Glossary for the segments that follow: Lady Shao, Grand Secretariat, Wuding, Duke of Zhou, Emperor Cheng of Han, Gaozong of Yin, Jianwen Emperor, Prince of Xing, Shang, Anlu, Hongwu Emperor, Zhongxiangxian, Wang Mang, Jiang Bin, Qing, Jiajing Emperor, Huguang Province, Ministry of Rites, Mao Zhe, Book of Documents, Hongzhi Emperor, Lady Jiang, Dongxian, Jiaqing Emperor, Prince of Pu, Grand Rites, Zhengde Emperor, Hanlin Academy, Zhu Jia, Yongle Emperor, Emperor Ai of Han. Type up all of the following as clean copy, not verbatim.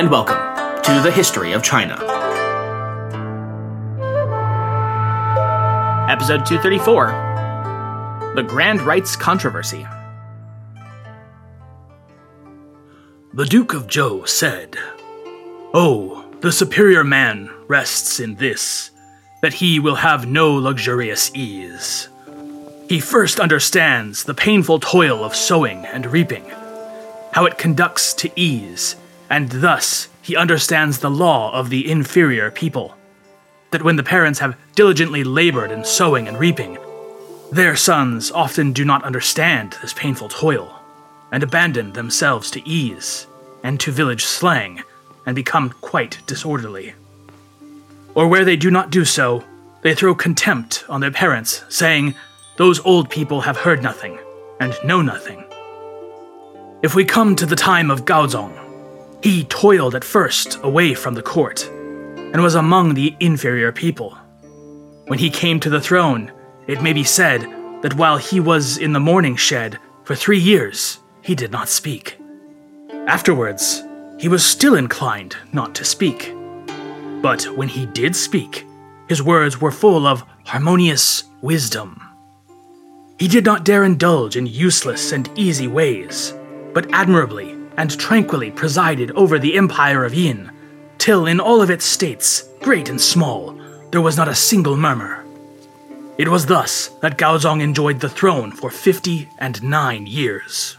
and welcome to the History of China. Episode 234, The Grand Rites Controversy. The Duke of Zhou said, "Oh, the superior man rests in this, that he will have no luxurious ease. He first understands the painful toil of sowing and reaping, how it conducts to ease, and thus he understands the law of the inferior people, that when the parents have diligently labored in sowing and reaping, their sons often do not understand this painful toil, and abandon themselves to ease, and to village slang, and become quite disorderly. Or where they do not do so, they throw contempt on their parents, saying, 'Those old people have heard nothing, and know nothing.' If we come to the time of Gaozong, he toiled at first away from the court, and was among the inferior people. When he came to the throne, it may be said that while he was in the mourning shed for 3 years, he did not speak. Afterwards, he was still inclined not to speak. But when he did speak, his words were full of harmonious wisdom. He did not dare indulge in useless and easy ways, but admirably and tranquilly presided over the empire of Yin, till in all of its states, great and small, there was not a single murmur. It was thus that Gaozong enjoyed the throne for 59 years.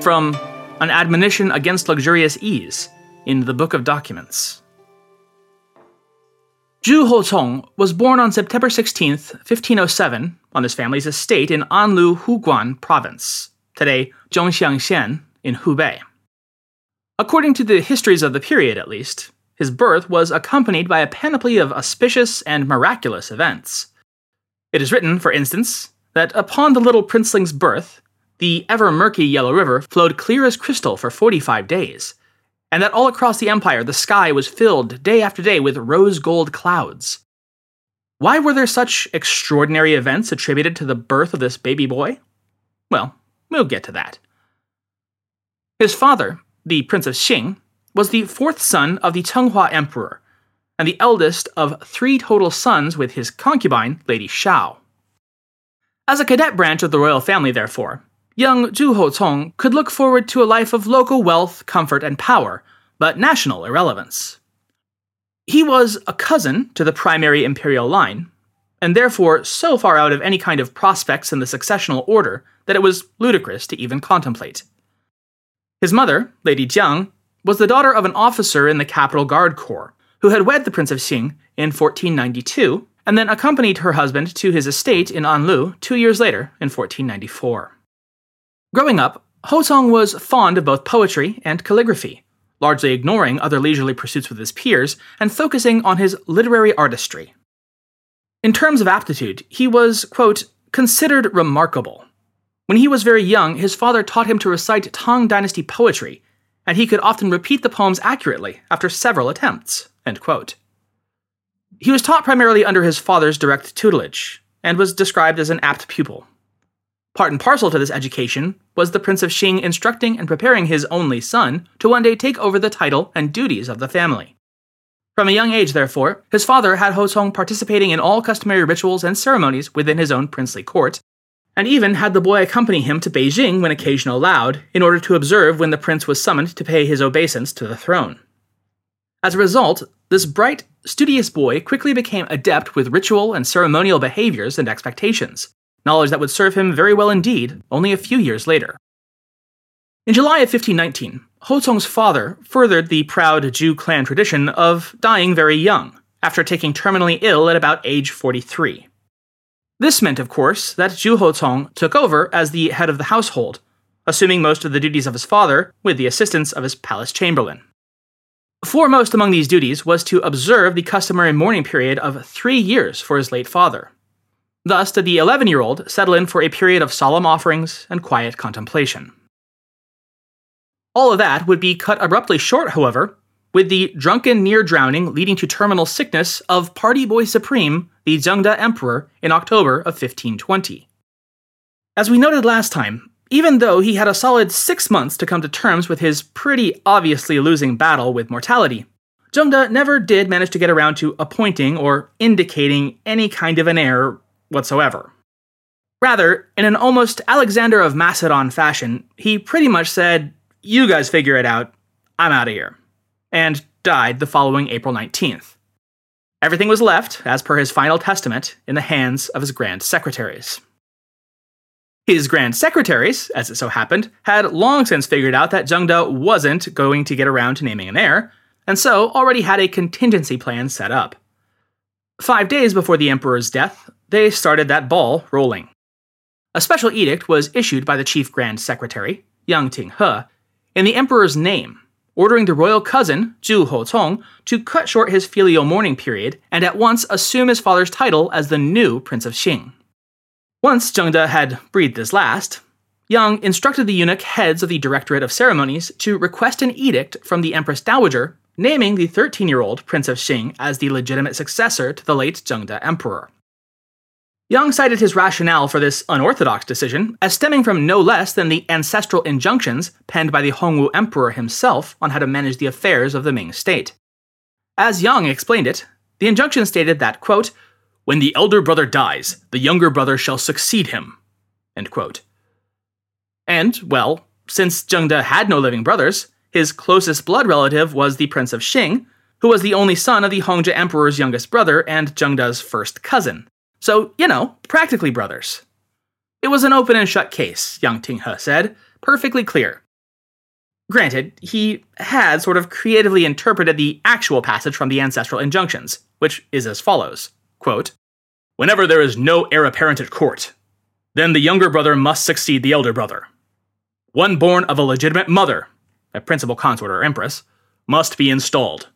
From An Admonition Against Luxurious Ease in the Book of Documents. Zhu Houcong was born on September 16, 1507, on his family's estate in Anlu, Huguang Province, today Zhongxiangxian in Hubei. According to the histories of the period, at least, his birth was accompanied by a panoply of auspicious and miraculous events. It is written, for instance, that upon the little princeling's birth, the ever-murky Yellow River flowed clear as crystal for 45 days, and that all across the empire the sky was filled day after day with rose-gold clouds. Why were there such extraordinary events attributed to the birth of this baby boy? Well, we'll get to that. His father, the Prince of Xing, was the fourth son of the Chenghua Emperor, and the eldest of 3 total sons with his concubine, Lady Shao. As a cadet branch of the royal family, therefore, young Zhu Houcong could look forward to a life of local wealth, comfort, and power, but national irrelevance. He was a cousin to the primary imperial line, and therefore so far out of any kind of prospects in the successional order that it was ludicrous to even contemplate. His mother, Lady Jiang, was the daughter of an officer in the Capital Guard Corps, who had wed the Prince of Xing in 1492, and then accompanied her husband to his estate in Anlu 2 years later in 1494. Growing up, Houcong was fond of both poetry and calligraphy, largely ignoring other leisurely pursuits with his peers and focusing on his literary artistry. In terms of aptitude, he was, quote, "considered remarkable." When he was very young, his father taught him to recite Tang Dynasty poetry, and he could often repeat the poems accurately after several attempts, end quote. He was taught primarily under his father's direct tutelage, and was described as an apt pupil. Part and parcel to this education was the Prince of Xing instructing and preparing his only son to one day take over the title and duties of the family. From a young age, therefore, his father had Houcong participating in all customary rituals and ceremonies within his own princely court, and even had the boy accompany him to Beijing when occasion allowed, in order to observe when the prince was summoned to pay his obeisance to the throne. As a result, this bright, studious boy quickly became adept with ritual and ceremonial behaviors and expectations, knowledge that would serve him very well indeed only a few years later. In July of 1519, Houcong's father furthered the proud Zhu clan tradition of dying very young, after taking terminally ill at about age 43. This meant, of course, that Zhu Houcong took over as the head of the household, assuming most of the duties of his father with the assistance of his palace chamberlain. Foremost among these duties was to observe the customary mourning period of 3 years for his late father. Thus did the 11-year-old settle in for a period of solemn offerings and quiet contemplation. All of that would be cut abruptly short, however, with the drunken near-drowning leading to terminal sickness of party boy supreme, the Zhengde Emperor, in October of 1520. As we noted last time, even though he had a solid 6 months to come to terms with his pretty obviously losing battle with mortality. Zhengde never did manage to get around to appointing or indicating any kind of an heir whatsoever. Rather, in an almost Alexander of Macedon fashion, he pretty much said, "You guys figure it out, I'm out of here," and died the following April 19th. Everything was left, as per his final testament, in the hands of his Grand Secretaries. His Grand Secretaries, as it so happened, had long since figured out that Zhengde wasn't going to get around to naming an heir, and so already had a contingency plan set up. 5 days before the emperor's death, they started that ball rolling. A special edict was issued by the chief Grand Secretary, Yang Tinghe, in the emperor's name, ordering the royal cousin, Zhu Houcong, to cut short his filial mourning period and at once assume his father's title as the new Prince of Xing. Once Zhengde had breathed his last, Yang instructed the eunuch heads of the Directorate of Ceremonies to request an edict from the Empress Dowager naming the 13-year-old Prince of Xing as the legitimate successor to the late Zhengde Emperor. Yang cited his rationale for this unorthodox decision as stemming from no less than the ancestral injunctions penned by the Hongwu Emperor himself on how to manage the affairs of the Ming state. As Yang explained it, the injunction stated that, quote, "When the elder brother dies, the younger brother shall succeed him," end quote. And, well, since Zhengde had no living brothers, his closest blood relative was the Prince of Xing, who was the only son of the Hongzhi Emperor's youngest brother and Zhengde's first cousin. So, you know, practically brothers. It was an open and shut case, Yang Tinghe said, perfectly clear. Granted, he had sort of creatively interpreted the actual passage from the ancestral injunctions, which is as follows, quote, "Whenever there is no heir apparent at court, then the younger brother must succeed the elder brother. One born of a legitimate mother, a principal consort or empress, must be installed.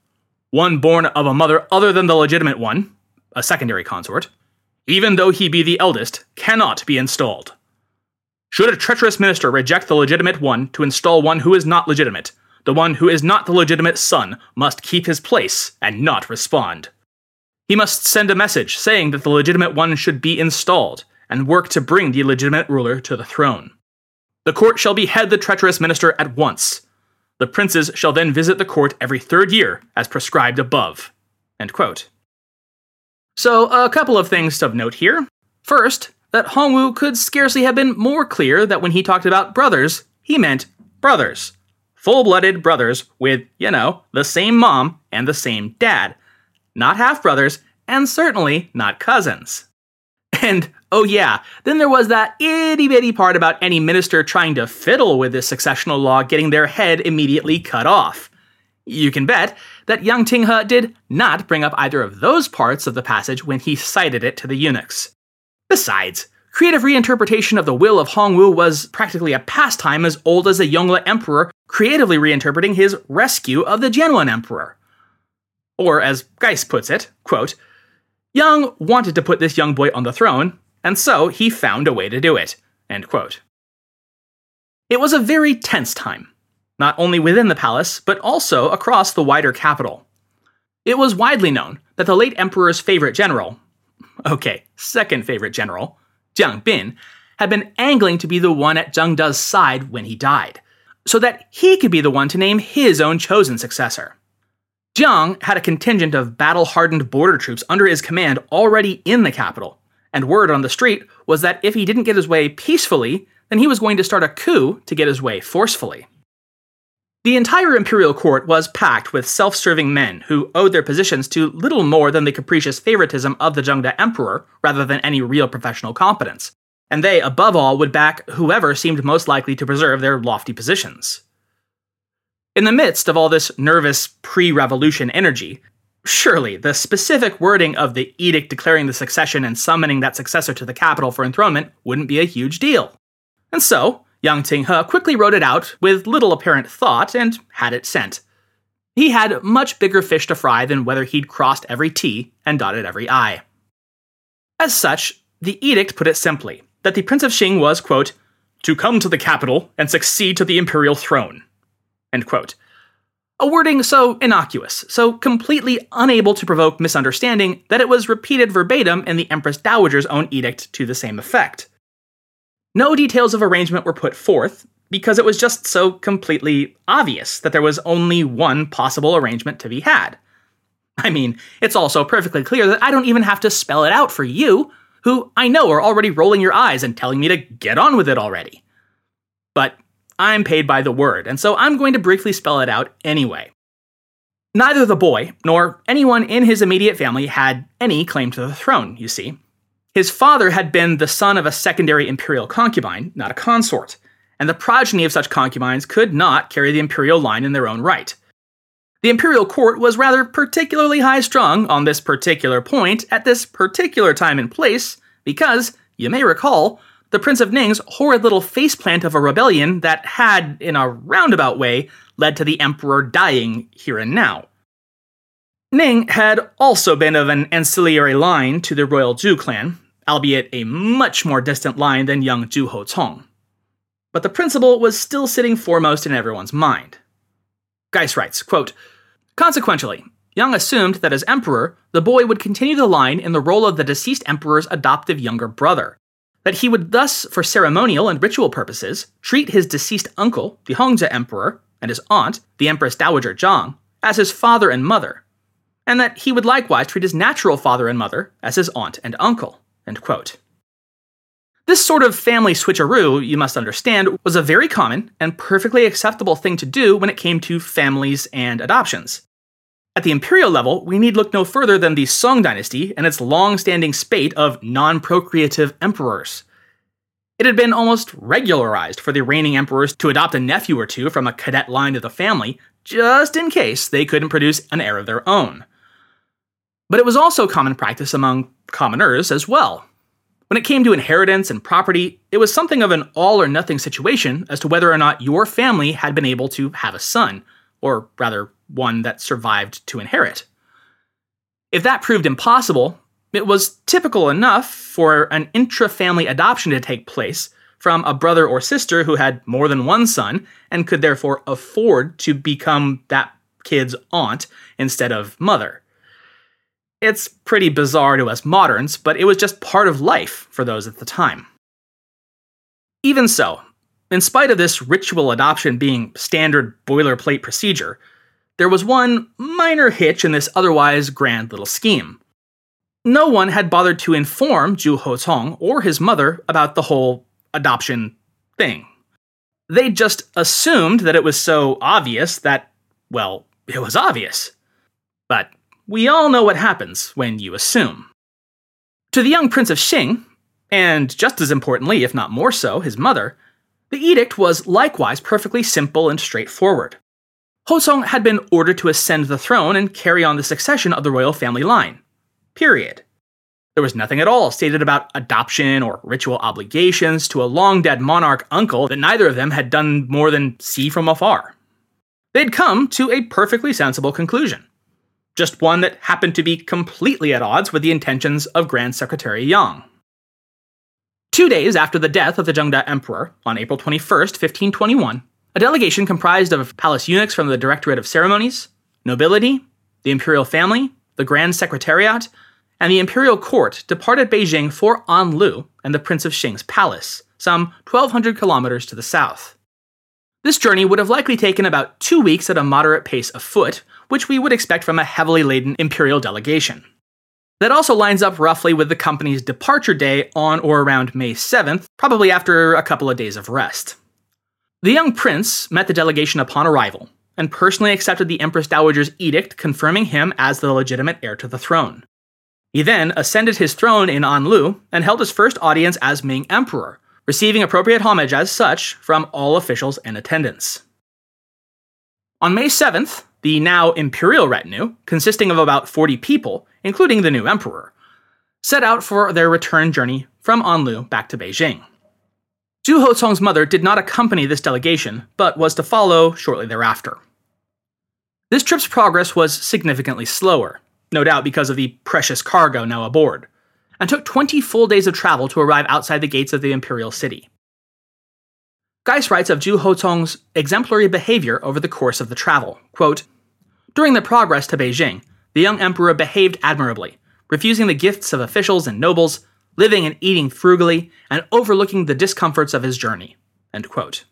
One born of a mother other than the legitimate one, a secondary consort, even though he be the eldest, cannot be installed. Should a treacherous minister reject the legitimate one to install one who is not legitimate, the one who is not the legitimate son must keep his place and not respond. He must send a message saying that the legitimate one should be installed and work to bring the legitimate ruler to the throne. The court shall behead the treacherous minister at once. The princes shall then visit the court every 3rd year, as prescribed above," end quote. So, a couple of things of note here. First, that Hongwu could scarcely have been more clear that when he talked about brothers, he meant brothers. Full-blooded brothers with, you know, the same mom and the same dad. Not half-brothers, and certainly not cousins. And, oh yeah, then there was that itty-bitty part about any minister trying to fiddle with this successional law getting their head immediately cut off. You can bet that Yang Tinghe did not bring up either of those parts of the passage when he cited it to the eunuchs. Besides, creative reinterpretation of the will of Hongwu was practically a pastime as old as the Yongle Emperor creatively reinterpreting his rescue of the Jianwen Emperor. Or, as Geiss puts it, quote, "Yang wanted to put this young boy on the throne, and so he found a way to do it," end quote. It was a very tense time, not only within the palace, but also across the wider capital. It was widely known that the late emperor's favorite general, second favorite general, Jiang Bin, had been angling to be the one at Zhengde's side when he died, so that he could be the one to name his own chosen successor. Jiang had a contingent of battle-hardened border troops under his command already in the capital, and word on the street was that if he didn't get his way peacefully, then he was going to start a coup to get his way forcefully. The entire imperial court was packed with self-serving men who owed their positions to little more than the capricious favoritism of the Zhengde Emperor rather than any real professional competence, and they, above all, would back whoever seemed most likely to preserve their lofty positions. In the midst of all this nervous pre-revolution energy, surely the specific wording of the edict declaring the succession and summoning that successor to the capital for enthronement wouldn't be a huge deal. And so, Yang Tinghe quickly wrote it out with little apparent thought and had it sent. He had much bigger fish to fry than whether he'd crossed every T and dotted every I. As such, the edict put it simply, that the Prince of Xing was, quote, "to come to the capital and succeed to the imperial throne," end quote. A wording so innocuous, so completely unable to provoke misunderstanding, that it was repeated verbatim in the Empress Dowager's own edict to the same effect. No details of arrangement were put forth, because it was just so completely obvious that there was only one possible arrangement to be had. I mean, it's also perfectly clear that I don't even have to spell it out for you, who I know are already rolling your eyes and telling me to get on with it already. But I'm paid by the word, and so I'm going to briefly spell it out anyway. Neither the boy, nor anyone in his immediate family, had any claim to the throne, you see. His father had been the son of a secondary imperial concubine, not a consort, and the progeny of such concubines could not carry the imperial line in their own right. The imperial court was rather particularly high-strung on this particular point at this particular time and place because, you may recall, the Prince of Ning's horrid little faceplant of a rebellion that had, in a roundabout way, led to the emperor dying here and now. Ning had also been of an ancillary line to the royal Zhu clan, albeit a much more distant line than young Zhu Houcong. But the principle was still sitting foremost in everyone's mind. Geiss writes, quote, "Consequentially, Yang assumed that as emperor, the boy would continue the line in the role of the deceased emperor's adoptive younger brother, that he would thus, for ceremonial and ritual purposes, treat his deceased uncle, the Hongzhi Emperor, and his aunt, the Empress Dowager Zhang, as his father and mother, and that he would likewise treat his natural father and mother as his aunt and uncle," end quote. This sort of family switcheroo, you must understand, was a very common and perfectly acceptable thing to do when it came to families and adoptions. At the imperial level, we need look no further than the Song dynasty and its long-standing spate of non-procreative emperors. It had been almost regularized for the reigning emperors to adopt a nephew or two from a cadet line of the family, just in case they couldn't produce an heir of their own. But it was also common practice among commoners as well. When it came to inheritance and property, it was something of an all-or-nothing situation as to whether or not your family had been able to have a son, or rather, one that survived to inherit. If that proved impossible, it was typical enough for an intra-family adoption to take place from a brother or sister who had more than one son and could therefore afford to become that kid's aunt instead of mother. It's pretty bizarre to us moderns, but it was just part of life for those at the time. Even so, in spite of this ritual adoption being standard boilerplate procedure, there was one minor hitch in this otherwise grand little scheme. No one had bothered to inform Zhu Houcong or his mother about the whole adoption thing. They just assumed that it was so obvious that, well, it was obvious. But we all know what happens when you assume. To the young Prince of Xing, and just as importantly, if not more so, his mother, the edict was likewise perfectly simple and straightforward. Houcong had been ordered to ascend the throne and carry on the succession of the royal family line. Period. There was nothing at all stated about adoption or ritual obligations to a long-dead monarch uncle that neither of them had done more than see from afar. They'd come to a perfectly sensible conclusion. Just one that happened to be completely at odds with the intentions of Grand Secretary Yang. 2 days after the death of the Zhengde Emperor, on April 21st, 1521, a delegation comprised of palace eunuchs from the Directorate of Ceremonies, nobility, the imperial family, the Grand Secretariat, and the imperial court departed Beijing for Anlu and the Prince of Xing's palace, some 1,200 kilometers to the south. This journey would have likely taken about 2 weeks at a moderate pace afoot, which we would expect from a heavily laden imperial delegation. That also lines up roughly with the company's departure day on or around May 7th, probably after a couple of days of rest. The young prince met the delegation upon arrival, and personally accepted the Empress Dowager's edict confirming him as the legitimate heir to the throne. He then ascended his throne in Anlu and held his first audience as Ming Emperor, receiving appropriate homage as such from all officials in attendance. On May 7th, the now imperial retinue, consisting of about 40 people, including the new emperor, set out for their return journey from Anlu back to Beijing. Zhu Houcong's mother did not accompany this delegation, but was to follow shortly thereafter. This trip's progress was significantly slower, no doubt because of the precious cargo now aboard, and took 20 full days of travel to arrive outside the gates of the imperial city. Geiss writes of Zhu Houcong's exemplary behavior over the course of the travel, quote, "During the progress to Beijing, the young emperor behaved admirably, refusing the gifts of officials and nobles, living and eating frugally, and overlooking the discomforts of his journey." End quote.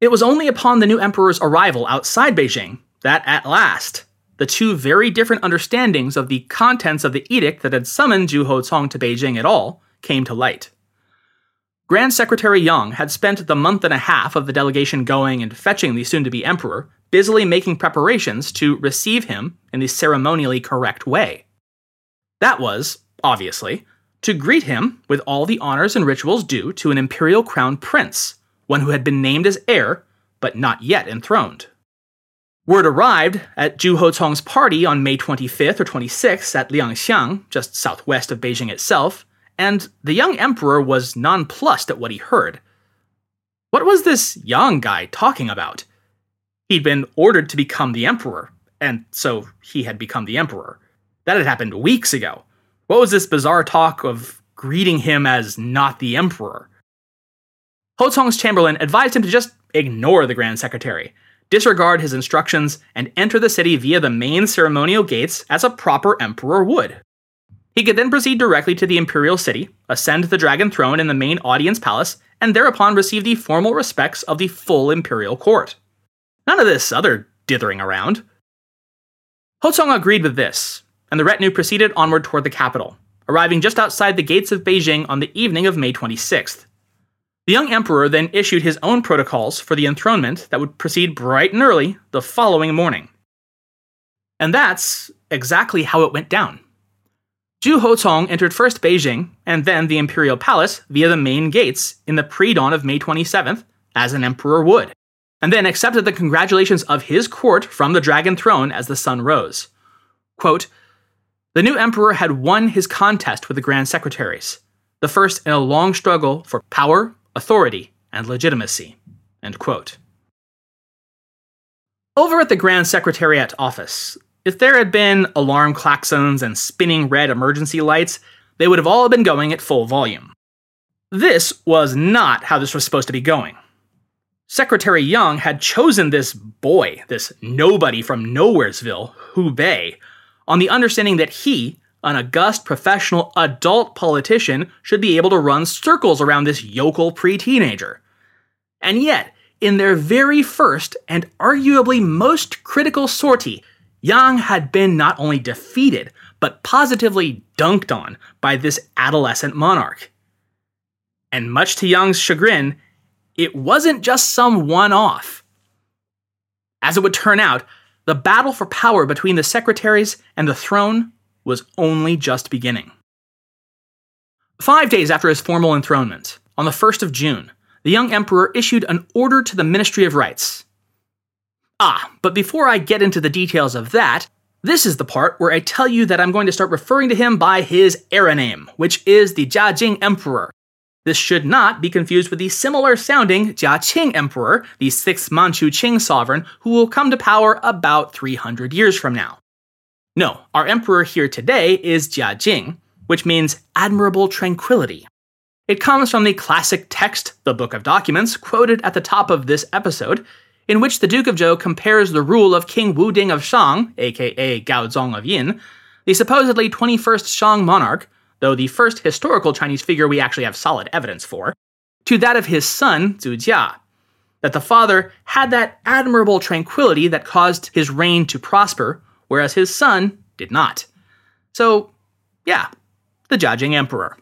It was only upon the new emperor's arrival outside Beijing that, at last, the two very different understandings of the contents of the edict that had summoned Zhu Houcong to Beijing at all came to light. Grand Secretary Yang had spent the month and a half of the delegation going and fetching the soon-to-be emperor, busily making preparations to receive him in the ceremonially correct way. That was, obviously, to greet him with all the honors and rituals due to an imperial crown prince, one who had been named as heir, but not yet enthroned. Word arrived at Zhu Houcong's party on May 25th or 26th at Liangxiang, just southwest of Beijing itself, and the young emperor was nonplussed at what he heard. What was this Yang guy talking about? He'd been ordered to become the emperor, and so he had become the emperor. That had happened weeks ago. What was this bizarre talk of greeting him as not the emperor? Houcong's chamberlain advised him to just ignore the Grand Secretary, disregard his instructions, and enter the city via the main ceremonial gates as a proper emperor would. He could then proceed directly to the imperial city, ascend the dragon throne in the main audience palace, and thereupon receive the formal respects of the full imperial court. None of this other dithering around. Houcong agreed with this, and the retinue proceeded onward toward the capital, arriving just outside the gates of Beijing on the evening of May 26th. The young emperor then issued his own protocols for the enthronement that would proceed bright and early the following morning. And that's exactly how it went down. Zhu Houcong entered first Beijing, and then the imperial palace, via the main gates in the pre-dawn of May 27th, as an emperor would, and then accepted the congratulations of his court from the dragon throne as the sun rose. Quote, "The new emperor had won his contest with the grand secretaries, the first in a long struggle for power, authority, and legitimacy." End quote. Over at the Grand Secretariat office, if there had been alarm klaxons and spinning red emergency lights, they would have all been going at full volume. This was not how this was supposed to be going. Secretary Yang had chosen this boy, this nobody from Nowheresville, Hubei, on the understanding that he, an august professional adult politician, should be able to run circles around this yokel pre-teenager. And yet, in their very first and arguably most critical sortie, Yang had been not only defeated, but positively dunked on by this adolescent monarch. And much to Yang's chagrin, it wasn't just some one-off. As it would turn out, the battle for power between the secretaries and the throne was only just beginning. 5 days after his formal enthronement, on the 1st of June, the young emperor issued an order to the Ministry of Rites. But before I get into the details of that, this is the part where I tell you that I'm going to start referring to him by his era name, which is the Jiajing Emperor. This should not be confused with the similar-sounding Jiaqing Emperor, the 6th Manchu Qing sovereign, who will come to power about 300 years from now. No, our emperor here today is Jiajing, which means admirable tranquility. It comes from the classic text, the Book of Documents, quoted at the top of this episode, in which the Duke of Zhou compares the rule of King Wuding of Shang, aka Gaozong of Yin, the supposedly 21st Shang monarch, though the first historical Chinese figure we actually have solid evidence for, to that of his son, Zhu Jia, that the father had that admirable tranquility that caused his reign to prosper, whereas his son did not. So, yeah, the Jiajing Emperor.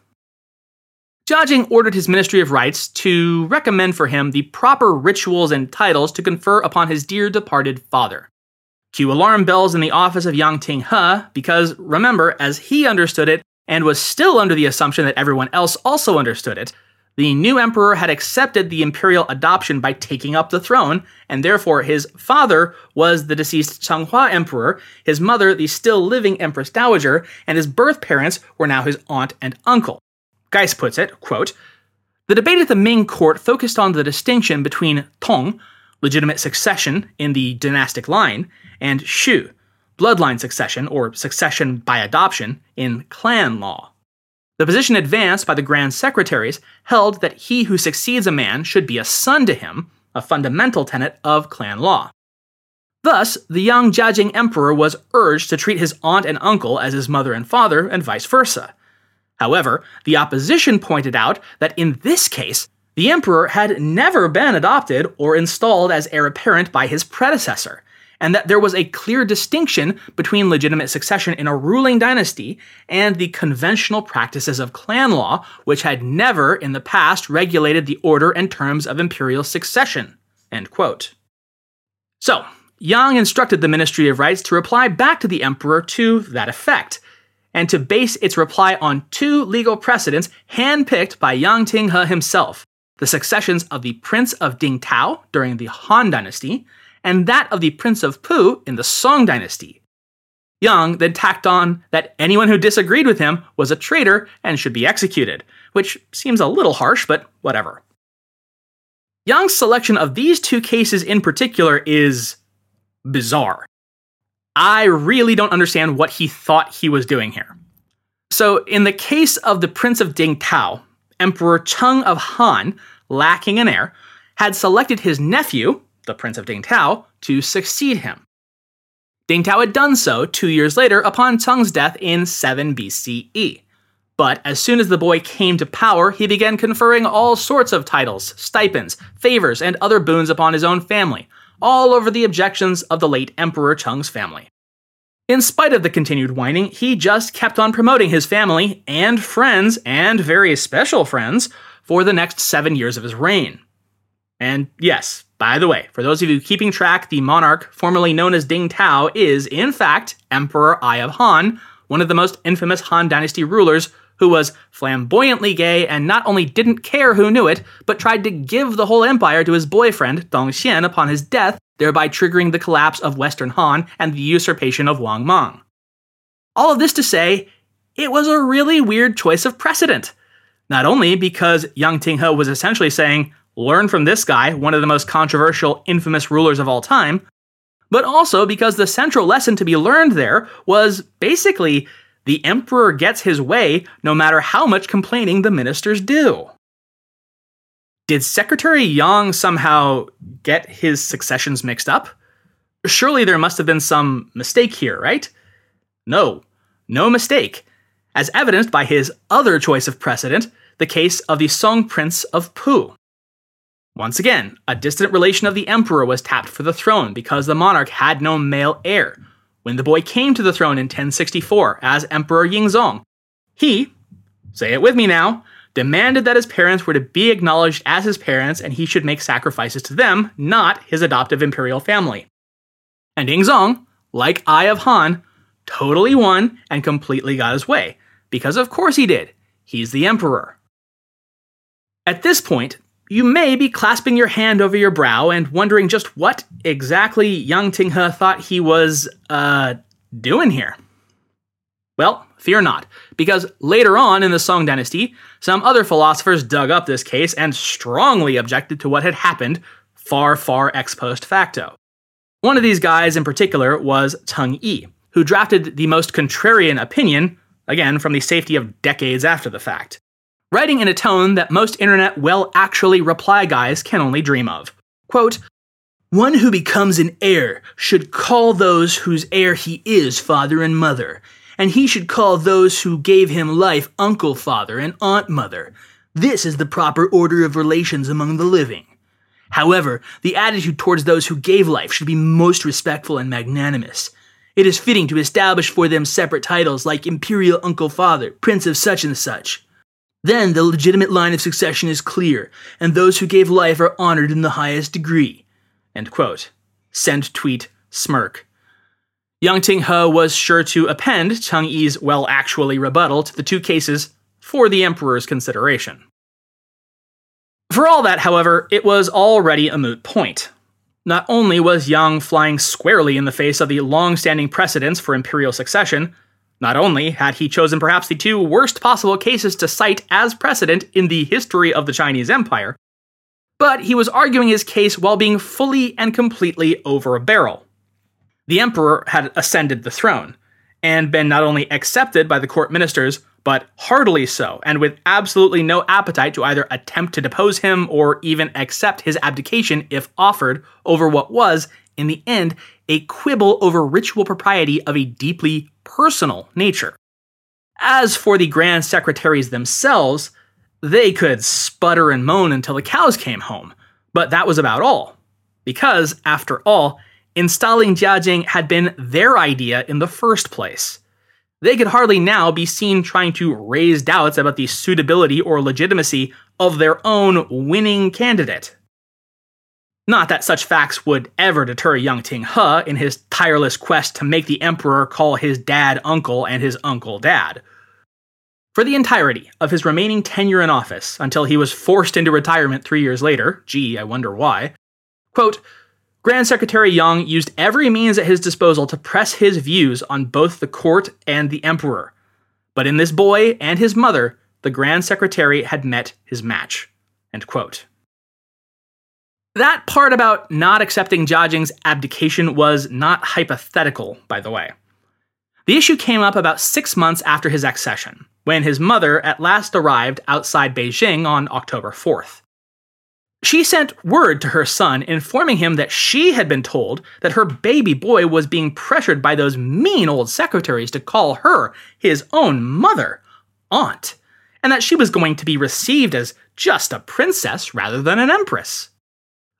Jiajing ordered his Ministry of Rites to recommend for him the proper rituals and titles to confer upon his dear departed father. Cue alarm bells in the office of Yang Tinghe, because, remember, as he understood it, and was still under the assumption that everyone else also understood it, the new emperor had accepted the imperial adoption by taking up the throne, and therefore his father was the deceased Chenghua Emperor, his mother the still living Empress Dowager, and his birth parents were now his aunt and uncle. Geiss puts it, quote, "The debate at the Ming court focused on the distinction between Tong, legitimate succession in the dynastic line, and Shu, bloodline succession, or succession by adoption, in clan law. The position advanced by the Grand Secretaries held that he who succeeds a man should be a son to him, a fundamental tenet of clan law. Thus, the young Jiajing Emperor was urged to treat his aunt and uncle as his mother and father, and vice versa. However, the opposition pointed out that in this case, the emperor had never been adopted or installed as heir apparent by his predecessor, and that there was a clear distinction between legitimate succession in a ruling dynasty and the conventional practices of clan law, which had never in the past regulated the order and terms of imperial succession." End quote. So, Yang instructed the Ministry of Rites to reply back to the emperor to that effect, and to base its reply on two legal precedents handpicked by Yang Tinghe himself, the successions of the Prince of Dingtao during the Han Dynasty, and that of the Prince of Pu in the Song Dynasty. Yang then tacked on that anyone who disagreed with him was a traitor and should be executed, which seems a little harsh, but whatever. Yang's selection of these two cases in particular is bizarre. I really don't understand what he thought he was doing here. So, in the case of the Prince of Dingtao, Emperor Cheng of Han, lacking an heir, had selected his nephew, the Prince of Dingtao, to succeed him. Dingtao had done so 2 years later upon Cheng's death in 7 BCE. But as soon as the boy came to power, he began conferring all sorts of titles, stipends, favors, and other boons upon his own family, all over the objections of the late Emperor Cheng's family. In spite of the continued whining, he just kept on promoting his family and friends, and very special friends, for the next 7 years of his reign. And yes, by the way, for those of you keeping track, the monarch, formerly known as Dingtao, is, in fact, Emperor Ai of Han, one of the most infamous Han Dynasty rulers, who was flamboyantly gay and not only didn't care who knew it, but tried to give the whole empire to his boyfriend, Dongxian, upon his death, thereby triggering the collapse of Western Han and the usurpation of Wang Mang. All of this to say, it was a really weird choice of precedent. Not only because Yang Tinghe was essentially saying, learn from this guy, one of the most controversial, infamous rulers of all time, but also because the central lesson to be learned there was basically, the emperor gets his way no matter how much complaining the ministers do. Did Secretary Yang somehow get his successions mixed up? Surely there must have been some mistake here, right? No mistake, as evidenced by his other choice of precedent, the case of the Song Prince of Pu. Once again, a distant relation of the emperor was tapped for the throne because the monarch had no male heir. When the boy came to the throne in 1064 as Emperor Yingzong, he, say it with me now, demanded that his parents were to be acknowledged as his parents and he should make sacrifices to them, not his adoptive imperial family. And Yingzong, like Ai of Han, totally won and completely got his way, because of course he did. He's the emperor. At this point, you may be clasping your hand over your brow and wondering just what exactly Yang Tinghe thought he was, doing here. Well, fear not, because later on in the Song Dynasty, some other philosophers dug up this case and strongly objected to what had happened far ex post facto. One of these guys in particular was Cheng Yi, who drafted the most contrarian opinion, again from the safety of decades after the fact, writing in a tone that most internet well-actually reply guys can only dream of. Quote, "One who becomes an heir should call those whose heir he is father and mother, and he should call those who gave him life uncle father and aunt mother. This is the proper order of relations among the living. However, the attitude towards those who gave life should be most respectful and magnanimous. It is fitting to establish for them separate titles like imperial uncle father, prince of such and such. Then the legitimate line of succession is clear, and those who gave life are honored in the highest degree." End quote. Send, tweet, smirk. Yang Tinghe was sure to append Cheng Yi's well-actually rebuttal to the two cases for the emperor's consideration. For all that, however, it was already a moot point. Not only was Yang flying squarely in the face of the long-standing precedents for imperial succession, not only had he chosen perhaps the two worst possible cases to cite as precedent in the history of the Chinese Empire, but he was arguing his case while being fully and completely over a barrel. The emperor had ascended the throne, and been not only accepted by the court ministers, but heartily so, and with absolutely no appetite to either attempt to depose him or even accept his abdication if offered over what was, in the end, a quibble over ritual propriety of a deeply personal nature. As for the Grand Secretaries themselves, they could sputter and moan until the cows came home, but that was about all. Because, after all, installing Jiajing had been their idea in the first place. They could hardly now be seen trying to raise doubts about the suitability or legitimacy of their own winning candidate. Not that such facts would ever deter Yang Tinghe in his tireless quest to make the emperor call his dad uncle and his uncle dad. For the entirety of his remaining tenure in office, until he was forced into retirement 3 years later, gee, I wonder why, quote, Grand Secretary Yang used every means at his disposal to press his views on both the court and the emperor. But in this boy and his mother, the Grand Secretary had met his match. End quote. That part about not accepting Jiajing's abdication was not hypothetical, by the way. The issue came up about 6 months after his accession, when his mother at last arrived outside Beijing on October 4th. She sent word to her son informing him that she had been told that her baby boy was being pressured by those mean old secretaries to call her, his own mother, aunt, and that she was going to be received as just a princess rather than an empress.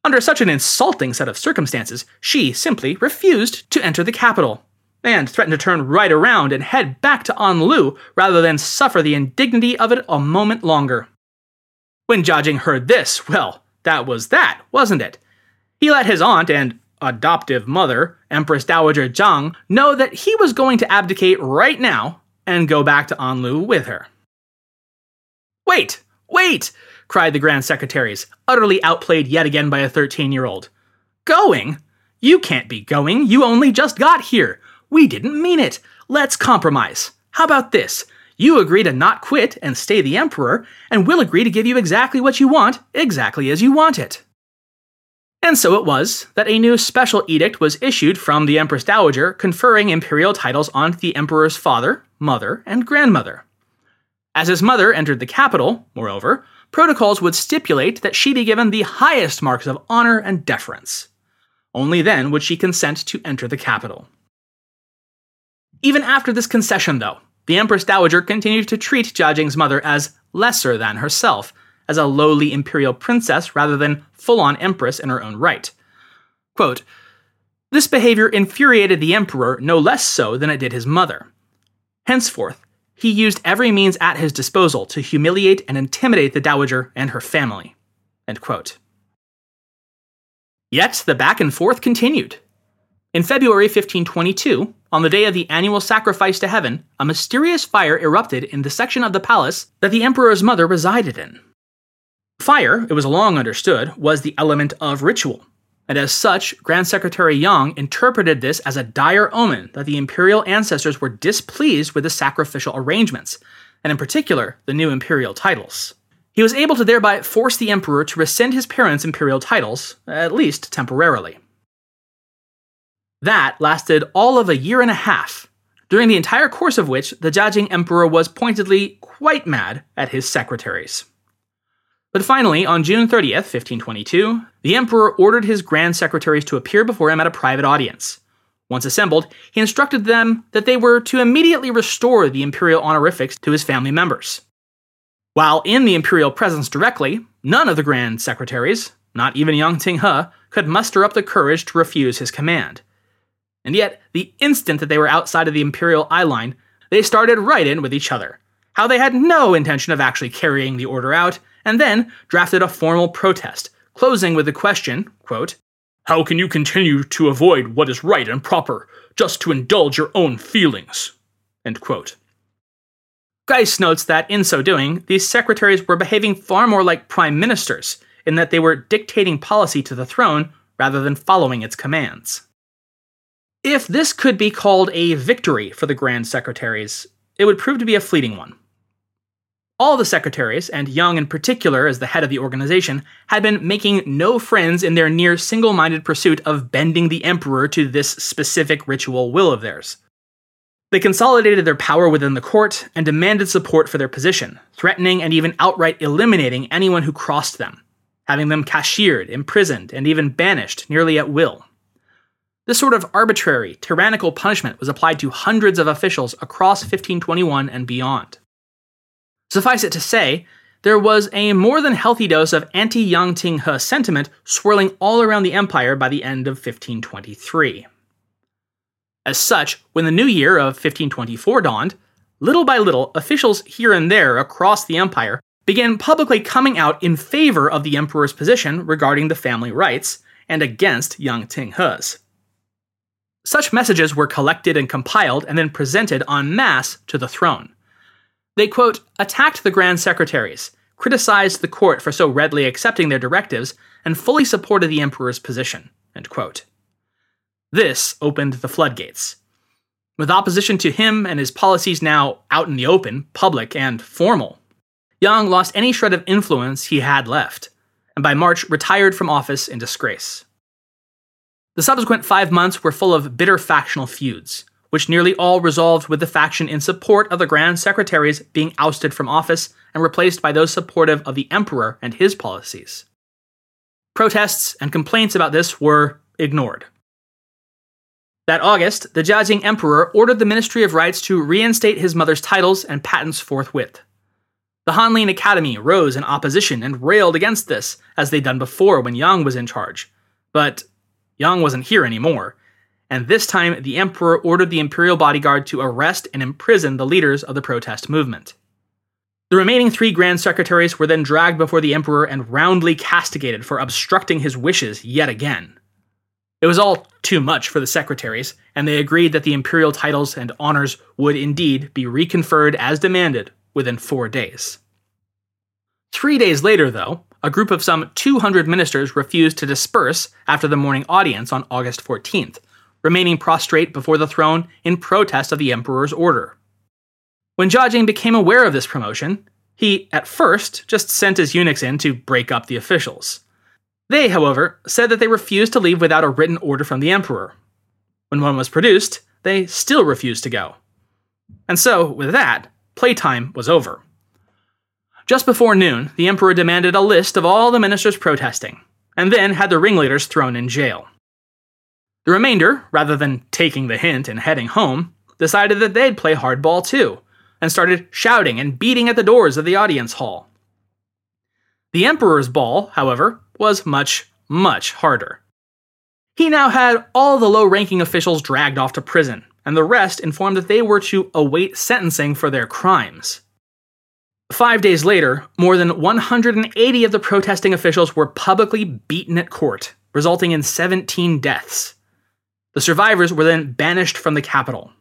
Under such an insulting set of circumstances, she simply refused to enter the capital, and threatened to turn right around and head back to Anlu rather than suffer the indignity of it a moment longer. When Jiajing heard this, well, that was that, wasn't it? He let his aunt and adoptive mother, Empress Dowager Zhang, know that he was going to abdicate right now and go back to Anlu with her. Wait, wait, cried the Grand Secretaries, utterly outplayed yet again by a 13-year-old. Going? You can't be going, you only just got here. We didn't mean it. Let's compromise. How about this? You agree to not quit and stay the emperor, and we'll agree to give you exactly what you want, exactly as you want it. And so it was that a new special edict was issued from the Empress Dowager conferring imperial titles on the emperor's father, mother, and grandmother. As his mother entered the capital, moreover, protocols would stipulate that she be given the highest marks of honor and deference. Only then would she consent to enter the capital. Even after this concession, though, the Empress Dowager continued to treat Jiajing's mother as lesser than herself, as a lowly imperial princess rather than full-on empress in her own right. Quote, this behavior infuriated the emperor no less so than it did his mother. Henceforth, he used every means at his disposal to humiliate and intimidate the Dowager and her family. End quote. Yet the back and forth continued. In February 1522, on the day of the annual sacrifice to heaven, a mysterious fire erupted in the section of the palace that the emperor's mother resided in. Fire, it was long understood, was the element of ritual, and as such, Grand Secretary Yang interpreted this as a dire omen that the imperial ancestors were displeased with the sacrificial arrangements, and in particular, the new imperial titles. He was able to thereby force the emperor to rescind his parents' imperial titles, at least temporarily. That lasted all of a year and a half, during the entire course of which the Jiajing Emperor was pointedly quite mad at his secretaries. But finally, on June 30th, 1522, the Emperor ordered his Grand Secretaries to appear before him at a private audience. Once assembled, he instructed them that they were to immediately restore the imperial honorifics to his family members. While in the imperial presence directly, none of the Grand Secretaries, not even Yang Tinghe, could muster up the courage to refuse his command. And yet, the instant that they were outside of the imperial eye line, they started right in with each other, how they had no intention of actually carrying the order out, and then drafted a formal protest, closing with the question, quote, how can you continue to avoid what is right and proper, just to indulge your own feelings? End quote. Geiss notes that, in so doing, these secretaries were behaving far more like prime ministers, in that they were dictating policy to the throne rather than following its commands. If this could be called a victory for the Grand Secretaries, it would prove to be a fleeting one. All the secretaries, and Yang in particular as the head of the organization, had been making no friends in their near single-minded pursuit of bending the emperor to this specific ritual will of theirs. They consolidated their power within the court and demanded support for their position, threatening and even outright eliminating anyone who crossed them, having them cashiered, imprisoned, and even banished nearly at will. This sort of arbitrary, tyrannical punishment was applied to hundreds of officials across 1521 and beyond. Suffice it to say, there was a more than healthy dose of anti-Yang Tinghe sentiment swirling all around the empire by the end of 1523. As such, when the new year of 1524 dawned, little by little, officials here and there across the empire began publicly coming out in favor of the emperor's position regarding the family rights, and against Yang Tinghe's. Such messages were collected and compiled and then presented en masse to the throne. They, quote, attacked the Grand Secretaries, criticized the court for so readily accepting their directives, and fully supported the emperor's position, end quote. This opened the floodgates. With opposition to him and his policies now out in the open, public, and formal, Yang lost any shred of influence he had left, and by March retired from office in disgrace. The subsequent 5 months were full of bitter factional feuds, which nearly all resolved with the faction in support of the Grand Secretaries being ousted from office and replaced by those supportive of the emperor and his policies. Protests and complaints about this were ignored. That August, the Jiajing Emperor ordered the Ministry of Rites to reinstate his mother's titles and patents forthwith. The Hanlin Academy rose in opposition and railed against this, as they'd done before when Yang was in charge. But Yang wasn't here anymore, and this time the emperor ordered the imperial bodyguard to arrest and imprison the leaders of the protest movement. The remaining 3 Grand Secretaries were then dragged before the emperor and roundly castigated for obstructing his wishes yet again. It was all too much for the secretaries, and they agreed that the imperial titles and honors would indeed be reconferred as demanded within 4 days. 3 days later, though, a group of some 200 ministers refused to disperse after the morning audience on August 14th, remaining prostrate before the throne in protest of the emperor's order. When Jiajing became aware of this promotion, he, at first, just sent his eunuchs in to break up the officials. They, however, said that they refused to leave without a written order from the emperor. When one was produced, they still refused to go. And so, with that, playtime was over. Just before noon, the emperor demanded a list of all the ministers protesting, and then had the ringleaders thrown in jail. The remainder, rather than taking the hint and heading home, decided that they'd play hardball too, and started shouting and beating at the doors of the audience hall. The emperor's ball, however, was much, much harder. He now had all the low-ranking officials dragged off to prison, and the rest informed that they were to await sentencing for their crimes. 5 days later, more than 180 of the protesting officials were publicly beaten at court, resulting in 17 deaths. The survivors were then banished from the capital.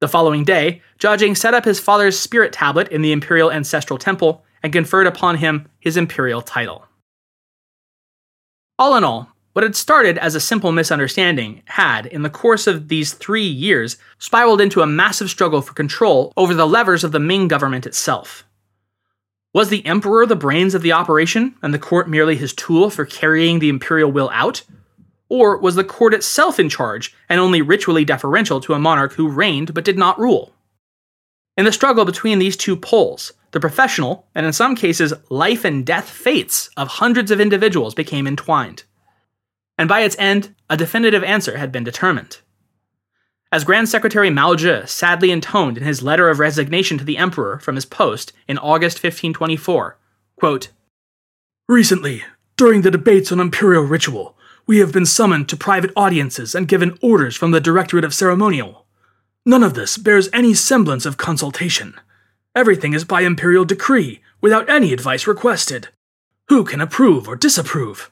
The following day, Jiajing set up his father's spirit tablet in the imperial ancestral temple and conferred upon him his imperial title. All in all, what had started as a simple misunderstanding had, in the course of these 3 years, spiraled into a massive struggle for control over the levers of the Ming government itself. Was the emperor the brains of the operation, and the court merely his tool for carrying the imperial will out? Or was the court itself in charge, and only ritually deferential to a monarch who reigned but did not rule? In the struggle between these two poles, the professional, and in some cases life and death fates of hundreds of individuals became entwined. And by its end, a definitive answer had been determined. As Grand Secretary Mao Zhe sadly intoned in his letter of resignation to the emperor from his post in August 1524, quote, recently, during the debates on imperial ritual, we have been summoned to private audiences and given orders from the Directorate of Ceremonies. None of this bears any semblance of consultation. Everything is by imperial decree, without any advice requested. Who can approve or disapprove?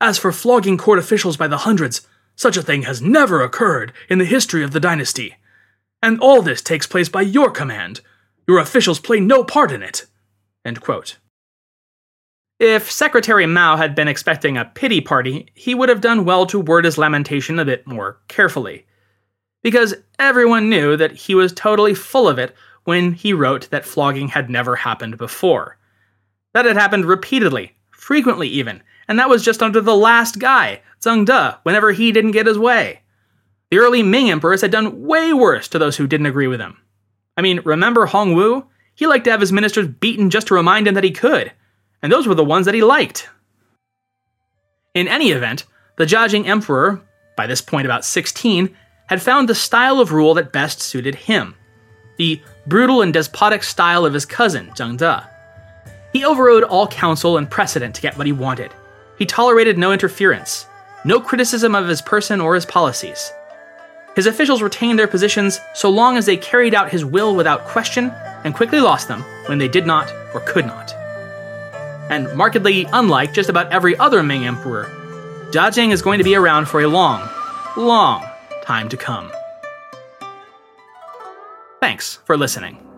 As for flogging court officials by the hundreds, such a thing has never occurred in the history of the dynasty. And all this takes place by your command. Your officials play no part in it. End quote. If Secretary Mao had been expecting a pity party, he would have done well to word his lamentation a bit more carefully. Because everyone knew that he was totally full of it when he wrote that flogging had never happened before. That had happened repeatedly, frequently even, and that was just under the last guy, Zhengde, whenever he didn't get his way. The early Ming emperors had done way worse to those who didn't agree with him. I mean, remember Hongwu? He liked to have his ministers beaten just to remind him that he could, and those were the ones that he liked. In any event, the Jiajing Emperor, by this point about 16, had found the style of rule that best suited him, the brutal and despotic style of his cousin, Zheng De. He overrode all counsel and precedent to get what he wanted. He tolerated no interference, no criticism of his person or his policies. His officials retained their positions so long as they carried out his will without question, and quickly lost them when they did not or could not. And markedly unlike just about every other Ming emperor, Jiajing is going to be around for a long, long time to come. Thanks for listening.